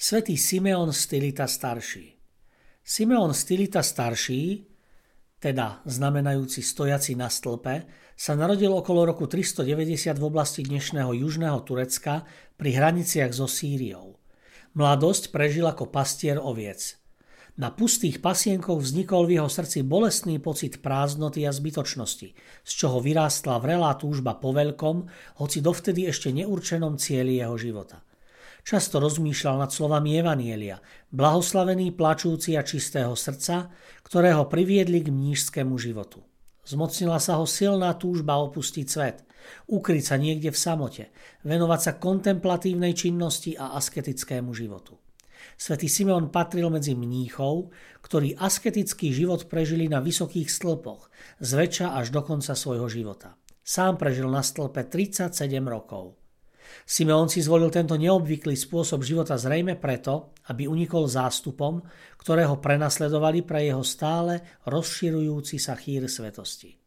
Svätý Simeón Stylita starší. Simeón Stylita starší, teda znamenajúci stojaci na stĺpe, sa narodil okolo roku 390 v oblasti dnešného južného Turecka pri hraniciach so Sýriou. Mladosť prežil ako pastier oviec. Na pustých pasienkoch vznikol v jeho srdci bolestný pocit prázdnoty a zbytočnosti, z čoho vyrástla vrelá túžba po veľkom, hoci dovtedy ešte neurčenom cieli jeho života. Často rozmýšľal nad slovami Evanielia, blahoslavený, plačúci a čistého srdca, ktoré ho priviedli k mníšskému životu. Zmocnila sa ho silná túžba opustiť svet, ukryť sa niekde v samote, venovať sa kontemplatívnej činnosti a asketickému životu. Svätý Simeon patril medzi mníchov, ktorí asketický život prežili na vysokých stĺpoch, zväčša až do konca svojho života. Sám prežil na stĺpe 37 rokov. Simeón si zvolil tento neobvyklý spôsob života zrejme preto, aby unikol zástupom, ktoré ho prenasledovali pre jeho stále rozširujúci sa chýr svetosti.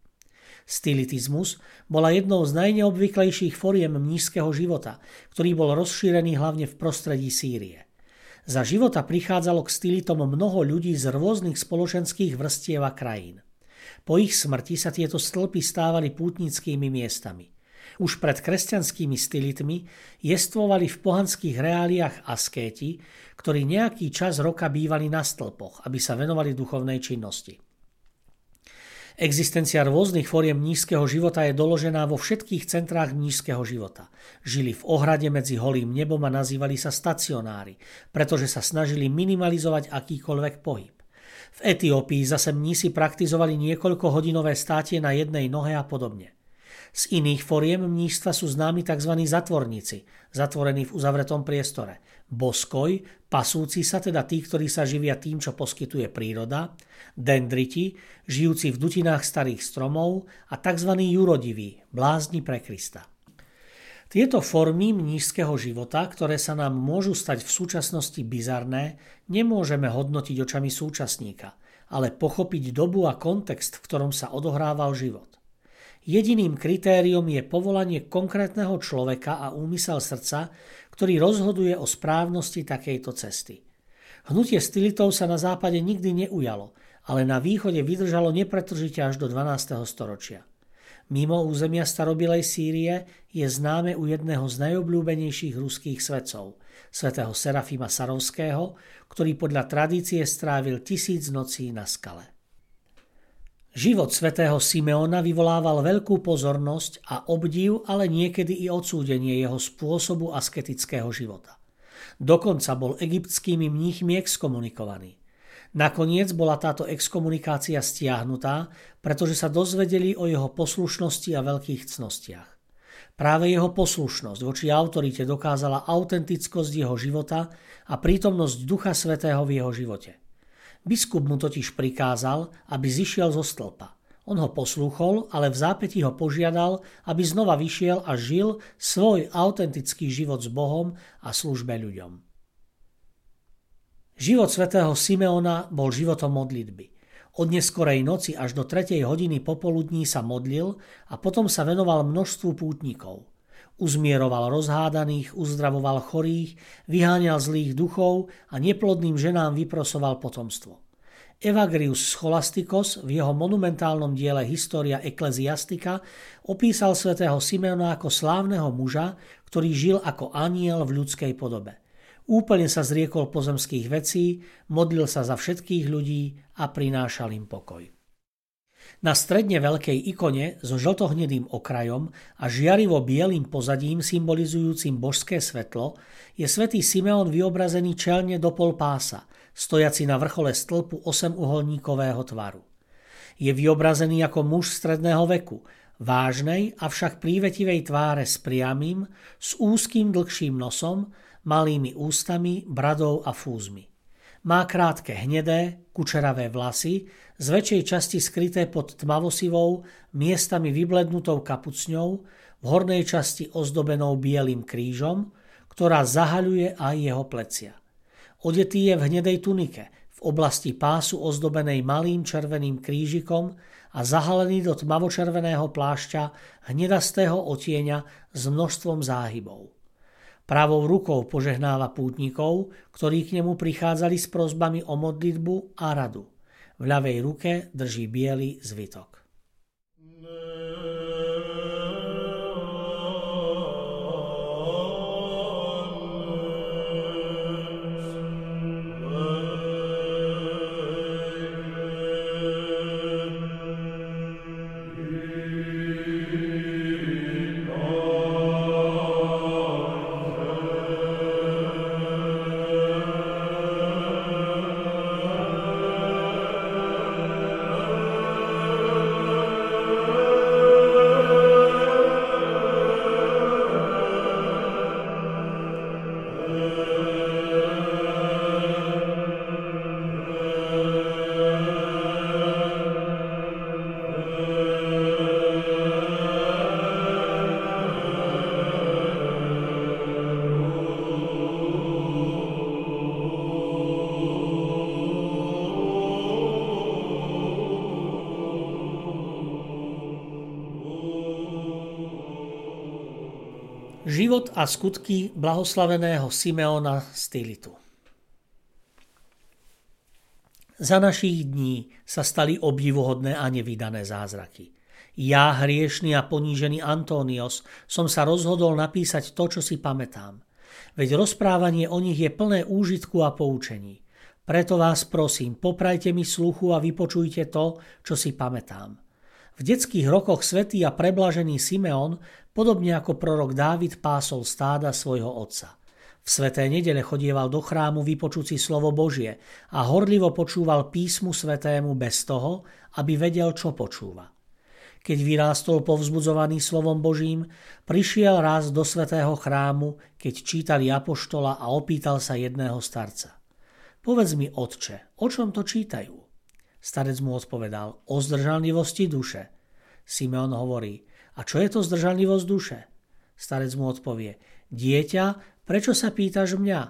Stylitizmus bola jednou z najneobvyklejších foriem mníšskeho života, ktorý bol rozšírený hlavne v prostredí Sýrie. Za života prichádzalo k stylitom mnoho ľudí z rôznych spoločenských vrstiev a krajín. Po ich smrti sa tieto stĺpy stávali pútnickými miestami. Už pred kresťanskými stylitmi jestvovali v pohanských reáliách askéti, ktorí nejaký čas roka bývali na stĺpoch, aby sa venovali duchovnej činnosti. Existencia rôznych foriem mníšskeho života je doložená vo všetkých centrách mníšskeho života. Žili v ohrade medzi holým nebom a nazývali sa stacionári, pretože sa snažili minimalizovať akýkoľvek pohyb. V Etiópii zase mnísi praktizovali niekoľkohodinové státie na jednej nohe a podobne. Z iných foriem mníšstva sú známi tzv. Zatvorníci, zatvorení v uzavretom priestore, boskoj, pasúci sa, teda tí, ktorí sa živia tým, čo poskytuje príroda, dendriti, žijúci v dutinách starých stromov a tzv. Jurodiví, blázni pre Krista. Tieto formy mníšskeho života, ktoré sa nám môžu stať v súčasnosti bizarné, nemôžeme hodnotiť očami súčasníka, ale pochopiť dobu a kontext, v ktorom sa odohrával život. Jediným kritériom je povolanie konkrétneho človeka a úmysel srdca, ktorý rozhoduje o správnosti takejto cesty. Hnutie stylitov sa na západe nikdy neujalo, ale na východe vydržalo nepretržite až do 12. storočia. Mimo územia starobilej Sýrie je známe u jedného z najobľúbenejších ruských svetcov, svätého Serafíma Sarovského, ktorý podľa tradície strávil 1000 nocí na skale. Život svätého Simeona vyvolával veľkú pozornosť a obdiv, ale niekedy i odsúdenie jeho spôsobu asketického života. Dokonca bol egyptskými mníchmi exkomunikovaný. Nakoniec bola táto exkomunikácia stiahnutá, pretože sa dozvedeli o jeho poslušnosti a veľkých cnostiach. Práve jeho poslušnosť voči autorite dokázala autentickosť jeho života a prítomnosť Ducha Svätého v jeho živote. Biskup mu totiž prikázal, aby zišiel zo stĺpa. On ho poslúchol, ale v zápätí ho požiadal, aby znova vyšiel a žil svoj autentický život s Bohom a službe ľuďom. Život svätého Simeona bol životom modlitby. Od neskorej noci až do 3:00 popoludní sa modlil a potom sa venoval množstvu pútnikov. Uzmieroval rozhádaných, uzdravoval chorých, vyháňal zlých duchov a neplodným ženám vyprosoval potomstvo. Evagrius Scholastikos v jeho monumentálnom diele Historia Ecclesiastica opísal svätého Simeona ako slávneho muža, ktorý žil ako anjel v ľudskej podobe. Úplne sa zriekol pozemských vecí, modlil sa za všetkých ľudí a prinášal im pokoj. Na stredne veľkej ikone so žltohnedým okrajom a žiarivo bielým pozadím symbolizujúcim božské svetlo je svätý Simeón vyobrazený čelne do pol pása, stojaci na vrchole stĺpu osemuholníkového tvaru. Je vyobrazený ako muž stredného veku, vážnej, avšak prívetivej tváre s priamým, s úzkým dlhším nosom, malými ústami, bradou a fúzmi. Má krátke hnedé, kučeravé vlasy, z väčšej časti skryté pod tmavosivou, miestami vyblednutou kapucňou, v hornej časti ozdobenou bielým krížom, ktorá zahaľuje aj jeho plecia. Odetý je v hnedej tunike, v oblasti pásu ozdobenej malým červeným krížikom a zahalený do tmavočerveného plášťa hnedastého otieňa s množstvom záhybov. Pravou rukou požehnáva pútnikov, ktorí k nemu prichádzali s prosbami o modlitbu a radu. V ľavej ruke drží biely zvitok. Život a skutky blahoslaveného Simeóna Stylitu. Za našich dní sa stali obdivuhodné a nevydané zázraky. Ja, hriešný a ponížený Antónios, som sa rozhodol napísať to, čo si pamätám. Veď rozprávanie o nich je plné úžitku a poučení. Preto vás prosím, poprajte mi sluchu a vypočujte to, čo si pamätám. V detských rokoch svätý a preblažený Simeón, podobne ako prorok Dávid, pásol stáda svojho otca. V sväté nedele chodieval do chrámu vypočuť si slovo Božie a horlivo počúval písmu svätému bez toho, aby vedel, čo počúva. Keď vyrástol povzbudzovaný slovom Božím, prišiel raz do svätého chrámu, keď čítali apoštola a opýtal sa jedného starca. Povedz mi, otče, o čom to čítajú? Starec mu odpovedal, o zdržanlivosti duše. Simeón hovorí, a čo je to zdržanlivosť duše? Starec mu odpovie, dieťa, prečo sa pýtaš mňa?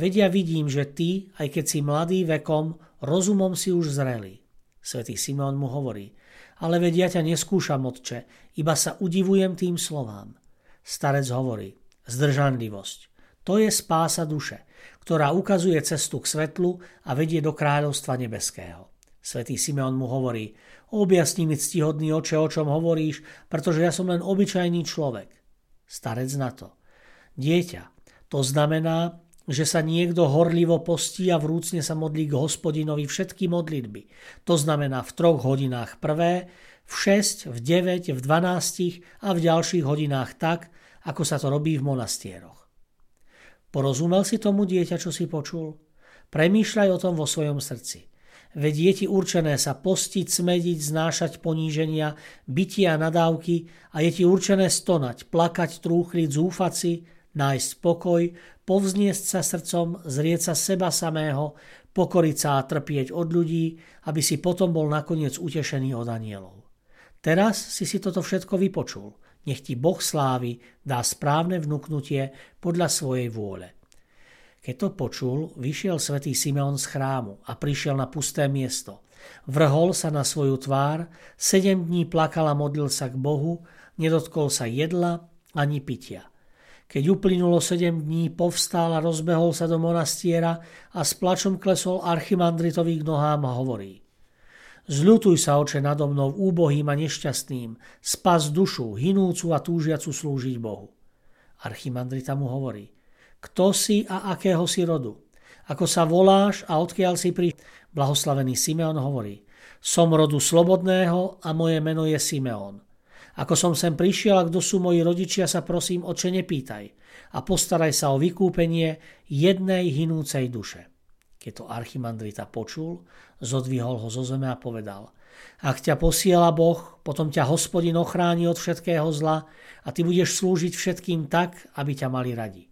Veď ja vidím, že ty, aj keď si mladý vekom, rozumom si už zrelý. Svätý Simeón mu hovorí, ale veď ja ťa neskúšam, otče, iba sa udivujem tým slovám. Starec hovorí, zdržanlivosť. To je spása duše, ktorá ukazuje cestu k svetlu a vedie do kráľovstva nebeského. Svätý Simeón mu hovorí, objasni mi, ctihodný oče, o čom hovoríš, pretože ja som len obyčajný človek. Starec na to. Dieťa, to znamená, že sa niekto horlivo postí a vrúcne sa modlí k Hospodinovi všetky modlitby. To znamená v 3 hodinách prvé, v 6, v 9, v 12 a v ďalších hodinách tak, ako sa to robí v monastieroch. Porozumel si tomu, dieťa, čo si počul? Premýšľaj o tom vo svojom srdci. Veď je ti určené sa postiť, smediť, znášať poníženia, bitia a nadávky a je ti určené stonať, plakať, trúchliť, zúfať si, nájsť pokoj, povzniesť sa srdcom, zrieť sa seba samého, pokoriť sa a trpieť od ľudí, aby si potom bol nakoniec utešený od anielov. Teraz si toto všetko vypočul. Nech ti Boh slávy dá správne vnuknutie podľa svojej vôle. Keď to počul, vyšiel svätý Simeón z chrámu a prišiel na pusté miesto. Vrhol sa na svoju tvár, 7 dní plakal a modlil sa k Bohu, nedotkol sa jedla ani pitia. Keď uplynulo 7 dní, povstál a rozbehol sa do monastiera a s plačom klesol archimandritovi k nohám a hovorí: Zľutuj sa, oče, nado mnou úbohým a nešťastným, spas dušu, hinúcu a túžiacu slúžiť Bohu. Archimandrita mu hovorí: Kto si a akého si rodu? Ako sa voláš a odkiaľ si prišiel? Blahoslavený Simeón hovorí, Som rodu slobodného a moje meno je Simeón. Ako som sem prišiel a kto sú moji rodičia, sa prosím, Otče, nepýtaj a postaraj sa o vykúpenie jednej hinúcej duše. Keď to archimandrita počul, zodvihol ho zo zeme a povedal: Ak ťa posiela Boh, potom ťa Hospodin ochráni od všetkého zla a ty budeš slúžiť všetkým tak, aby ťa mali radi.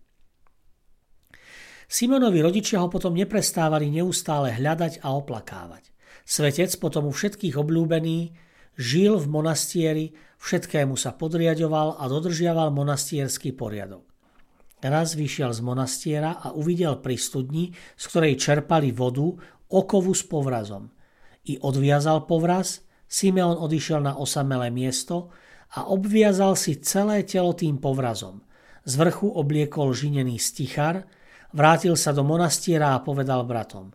Simeonovi rodičia ho potom neprestávali neustále hľadať a oplakávať. Svetec potom u všetkých obľúbený žil v monastieri, všetkému sa podriaďoval a dodržiaval monastierský poriadok. Raz vyšiel z monastiera a uvidel pri studni, z ktorej čerpali vodu, okovu s povrazom. I odviazal povraz, Simeon odišiel na osamelé miesto a obviazal si celé telo tým povrazom. Z vrchu obliekol žinený stichar, vrátil sa do monastiera a povedal bratom: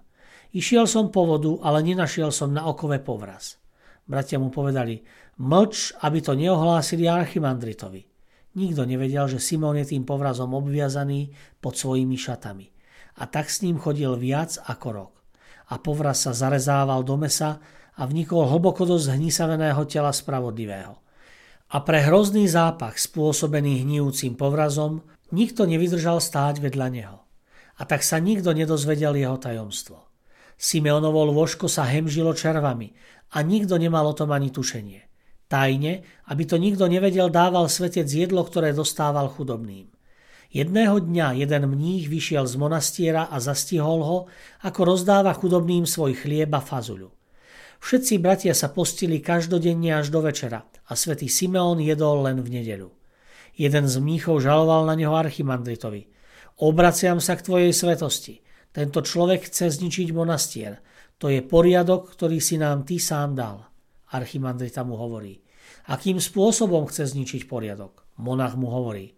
Išiel som po vodu, ale nenašiel som na okove povraz. Bratia mu povedali: Mlč, aby to neohlásili archimandritovi. Nikto nevedel, že Simeon je tým povrazom obviazaný pod svojimi šatami. A tak s ním chodil viac ako rok. A povraz sa zarezával do mäsa a vnikol hlboko do zhnisaveného tela spravodlivého. A pre hrozný zápach spôsobený hnijúcim povrazom nikto nevydržal stáť vedľa neho. A tak sa nikto nedozvedel jeho tajomstvo. Simeonovo lôžko sa hemžilo červami a nikto nemal o tom ani tušenie. Tajne, aby to nikto nevedel, dával svetec jedlo, ktoré dostával chudobným. Jedného dňa jeden mních vyšiel z monastiera a zastihol ho, ako rozdáva chudobným svoj chlieb a fazuľu. Všetci bratia sa postili každodenne až do večera a svätý Simeon jedol len v nedeľu. Jeden z mníchov žaloval na neho archimandritovi: Obraciam sa k tvojej svetosti. Tento človek chce zničiť monastier. To je poriadok, ktorý si nám ty sám dal. Archimandrita mu hovorí: Akým spôsobom chce zničiť poriadok? Monach mu hovorí: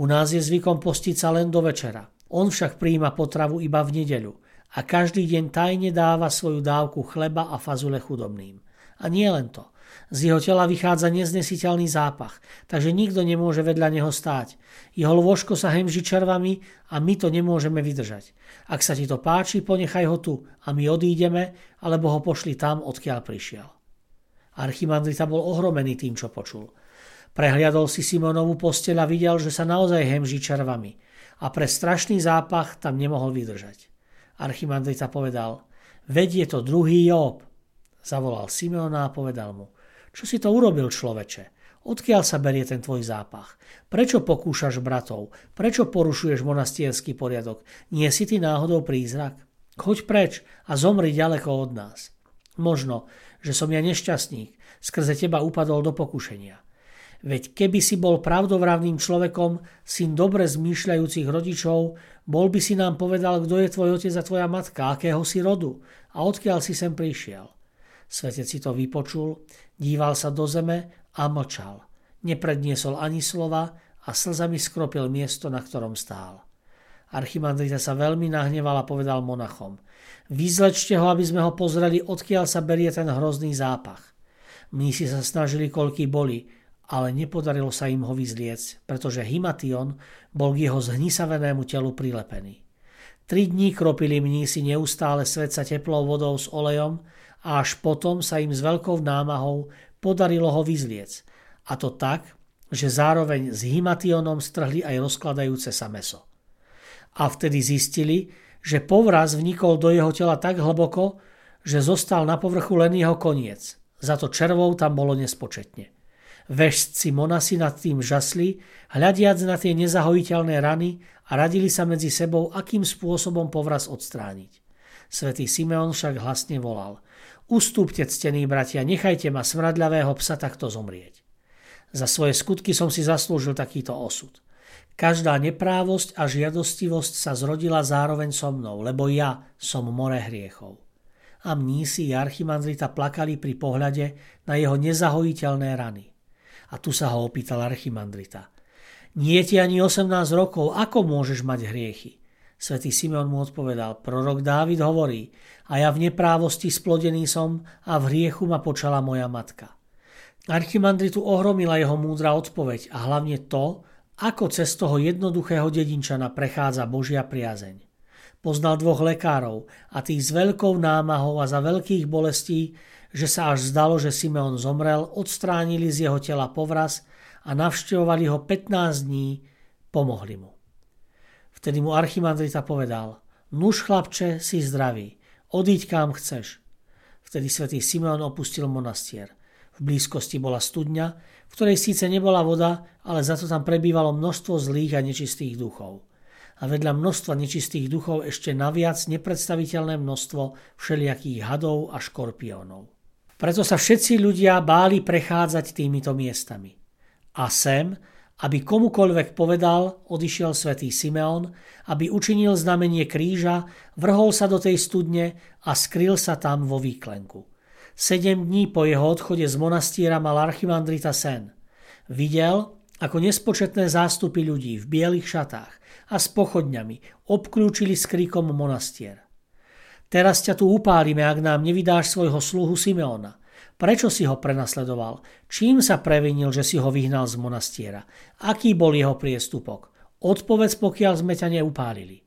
U nás je zvykom postiť sa len do večera. On však prijíma potravu iba v nedeľu a každý deň tajne dáva svoju dávku chleba a fazule chudobným. A nie len to. Z jeho tela vychádza neznesiteľný zápach, takže nikto nemôže vedľa neho stáť. Jeho lôžko sa hemží červami a my to nemôžeme vydržať. Ak sa ti to páči, ponechaj ho tu a my odídeme, alebo ho pošli tam, odkiaľ prišiel. Archimandrita bol ohromený tým, čo počul. Prehliadol si Simeonovu posteľ a videl, že sa naozaj hemží červami a pre strašný zápach tam nemohol vydržať. Archimandrita povedal: Veď je to druhý Jób. Zavolal Simeona a povedal mu: Čo si to urobil, človeče? Odkiaľ sa berie ten tvoj zápach? Prečo pokúšaš bratov? Prečo porušuješ monastierský poriadok? Nie si ty náhodou prízrak? Choď preč a zomri ďaleko od nás. Možno, že som ja nešťastník, skrze teba upadol do pokušenia. Veď keby si bol pravdovravným človekom, syn dobre zmýšľajúcich rodičov, bol by si nám povedal, kto je tvoj otec a tvoja matka, akého si rodu a odkiaľ si sem prišiel. Svetec si to vypočul, díval sa do zeme a mlčal. Nepredniesol ani slova a slzami skropil miesto, na ktorom stál. Archimandrita sa veľmi nahneval a povedal monachom: Vyzlečte ho, aby sme ho pozreli, odkiaľ sa berie ten hrozný zápach. Mnísi sa snažili, koľkí boli, ale nepodarilo sa im ho vyzliec, pretože hymation bol k jeho zhnisavenému telu prilepený. 3 dní kropili mnísi neustále svetca teplou vodou s olejom a až potom sa im s veľkou námahou podarilo ho vyzliec. A to tak, že zároveň s hymationom strhli aj rozkladajúce sa mäso. A vtedy zistili, že povraz vnikol do jeho tela tak hlboko, že zostal na povrchu len jeho koniec. Za to červou tam bolo nespočetne. Vešci monasi nad tým žasli, hľadiac na tie nezahojiteľné rany, a radili sa medzi sebou, akým spôsobom povraz odstrániť. Svätý Simeon však hlasne volal: Ustúpte, ctení bratia, nechajte ma, smradľavého psa, takto zomrieť. Za svoje skutky som si zaslúžil takýto osud. Každá neprávosť a žiadostivosť sa zrodila zároveň so mnou, lebo ja som more hriechov. A mnísi a archimandrita plakali pri pohľade na jeho nezahojiteľné rany. A tu sa ho opýtal archimandrita: Nie ti ani 18 rokov, ako môžeš mať hriechy? Svätý Simeon mu odpovedal: Prorok Dávid hovorí: A ja v neprávosti splodený som a v hriechu ma počala moja matka. Archimandritu ohromila jeho múdra odpoveď a hlavne to, ako cez toho jednoduchého dedinčana prechádza Božia priazeň. Poznal dvoch lekárov a tých s veľkou námahou a za veľkých bolestí, že sa až zdalo, že Simeón zomrel, odstránili z jeho tela povraz a navštevovali ho 15 dní, pomohli mu. Vtedy mu archimandrita povedal: "Nuž, chlapče, si zdravý, odíď kam chceš." Vtedy svätý Simeón opustil monastier. V blízkosti bola studňa, v ktorej síce nebola voda, ale za to tam prebývalo množstvo zlých a nečistých duchov. A vedľa množstva nečistých duchov ešte naviac nepredstaviteľné množstvo všelijakých hadov a škorpiónov. Preto sa všetci ľudia báli prechádzať týmito miestami. A sem, aby komukoľvek povedal, odišiel svätý Simeón, aby učinil znamenie kríža, vrhol sa do tej studne a skryl sa tam vo výklenku. 7 dní po jeho odchode z monastiera mal archimandrita sen. Videl, ako nespočetné zástupy ľudí v bielých šatách a s pochodňami obklúčili s krikom monastier. "Teraz ťa tu upálime, ak nám nevydáš svojho sluhu Simeóna. Prečo si ho prenasledoval? Čím sa previnil, že si ho vyhnal z monastiera? Aký bol jeho priestupok? Odpovedz, pokiaľ sme ťa neupálili."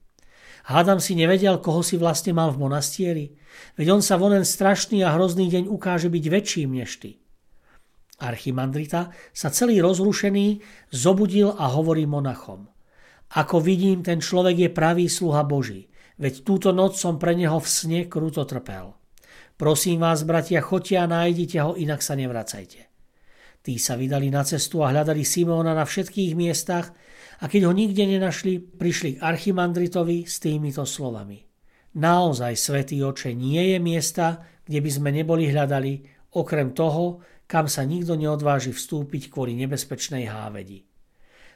Hádam si nevedel, koho si vlastne mal v monastieri. Veď on sa vonen strašný a hrozný deň ukáže byť väčším než ty. Archimandrita sa celý rozrušený zobudil a hovorí monachom: "Ako vidím, ten človek je pravý sluha Boží, veď túto noc som pre neho v sne kruto trpel. Prosím vás, bratia, choďte a nájdite ho, inak sa nevracajte." Tí sa vydali na cestu a hľadali Simeóna na všetkých miestach, a keď ho nikde nenašli, prišli k archimandritovi s týmito slovami: "Naozaj, svätý oče, nie je miesta, kde by sme neboli hľadali, okrem toho, kam sa nikto neodváži vstúpiť kvôli nebezpečnej hávedi."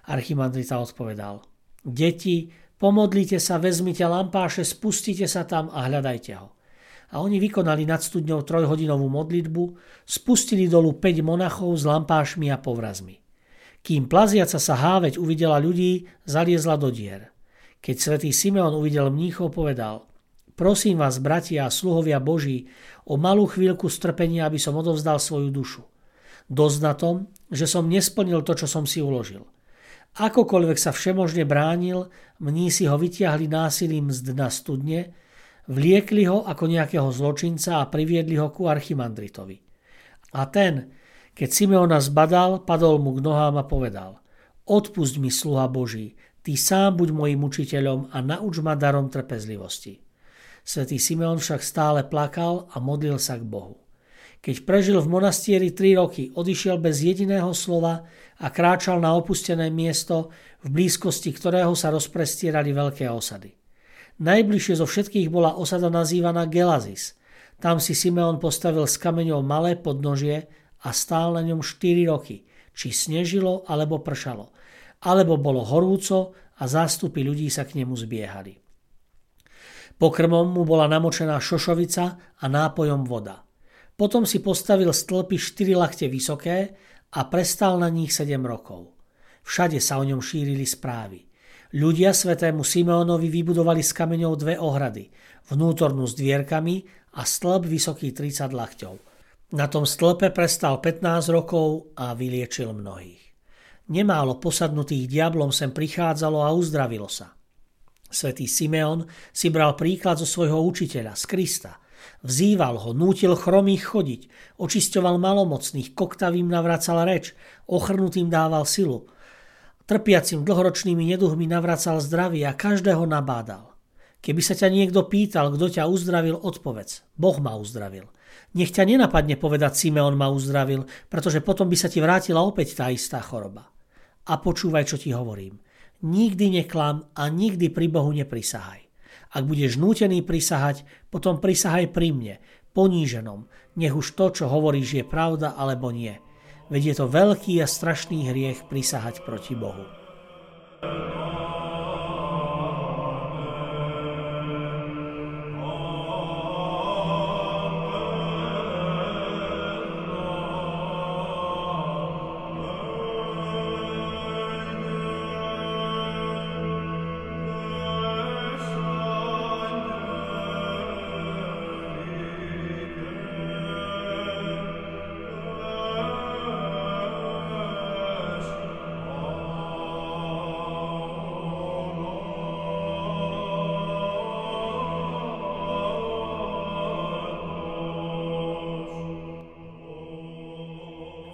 Archimandrita odpovedal: "Deti, pomodlite sa, vezmite lampáše, spustite sa tam a hľadajte ho." A oni vykonali nad studňou 3-hodinovú modlitbu, spustili dolu 5 monachov s lampášmi a povrazmi. Kým plaziaca sa háveť uvidela ľudí, zaliezla do dier. Keď svätý Simeón uvidel mníchov, povedal: "Prosím vás, bratia a sluhovia Boží, o malú chvíľku strpenia, aby som odovzdal svoju dušu. Dosť na tom, že som nesplnil to, čo som si uložil. Akokoľvek sa všemožne bránil, mnísi ho vytiahli násilím z dna studne, vliekli ho ako nejakého zločinca a priviedli ho ku archimandritovi. A ten, keď Simeóna zbadal, padol mu k nohám a povedal: "Odpusť mi, sluha Boží, ty sám buď mojím učiteľom a nauč ma darom trpezlivosti." Svätý Simeón však stále plakal a modlil sa k Bohu. Keď prežil v monastieri 3 roky, odišiel bez jediného slova a kráčal na opustené miesto, v blízkosti ktorého sa rozprestierali veľké osady. Najbližšie zo všetkých bola osada nazývaná Gelazis. Tam si Simeón postavil s kameňov malé podnožie a stál na ňom 4 roky, či snežilo alebo pršalo, alebo bolo horúco a zástupy ľudí sa k nemu zbiehali. Pokrmom mu bola namočená šošovica a nápojom voda. Potom si postavil stĺpy 4 lakte vysoké a prestal na nich 7 rokov. Všade sa o ňom šírili správy. Ľudia svätému Simeónovi vybudovali z kameňov 2 ohrady, vnútornú s dvierkami a stĺp vysoký 30 lakťov. Na tom stĺpe prestal 15 rokov a vyliečil mnohých. Nemálo posadnutých diablom sem prichádzalo a uzdravilo sa. Svätý Simeón si bral príklad zo svojho učiteľa, z Krista. Vzýval ho, nútil chromých chodiť, očisťoval malomocných, koktavým navracal reč, ochrnutým dával silu, trpiacim dlhoročnými neduhmi navracal zdravie a každého nabádal. Keby sa ťa niekto pýtal, kto ťa uzdravil, odpovedz: Boh ma uzdravil. Nech ťa nenapadne povedať Simeón ma uzdravil, pretože potom by sa ti vrátila opäť tá istá choroba. A počúvaj, čo ti hovorím. Nikdy neklam a nikdy pri Bohu neprisahaj. Ak budeš nútený prisahať, potom prisahaj pri mne, poníženom. Nech už to, čo hovoríš, je pravda alebo nie. Veď je to veľký a strašný hriech prisahať proti Bohu.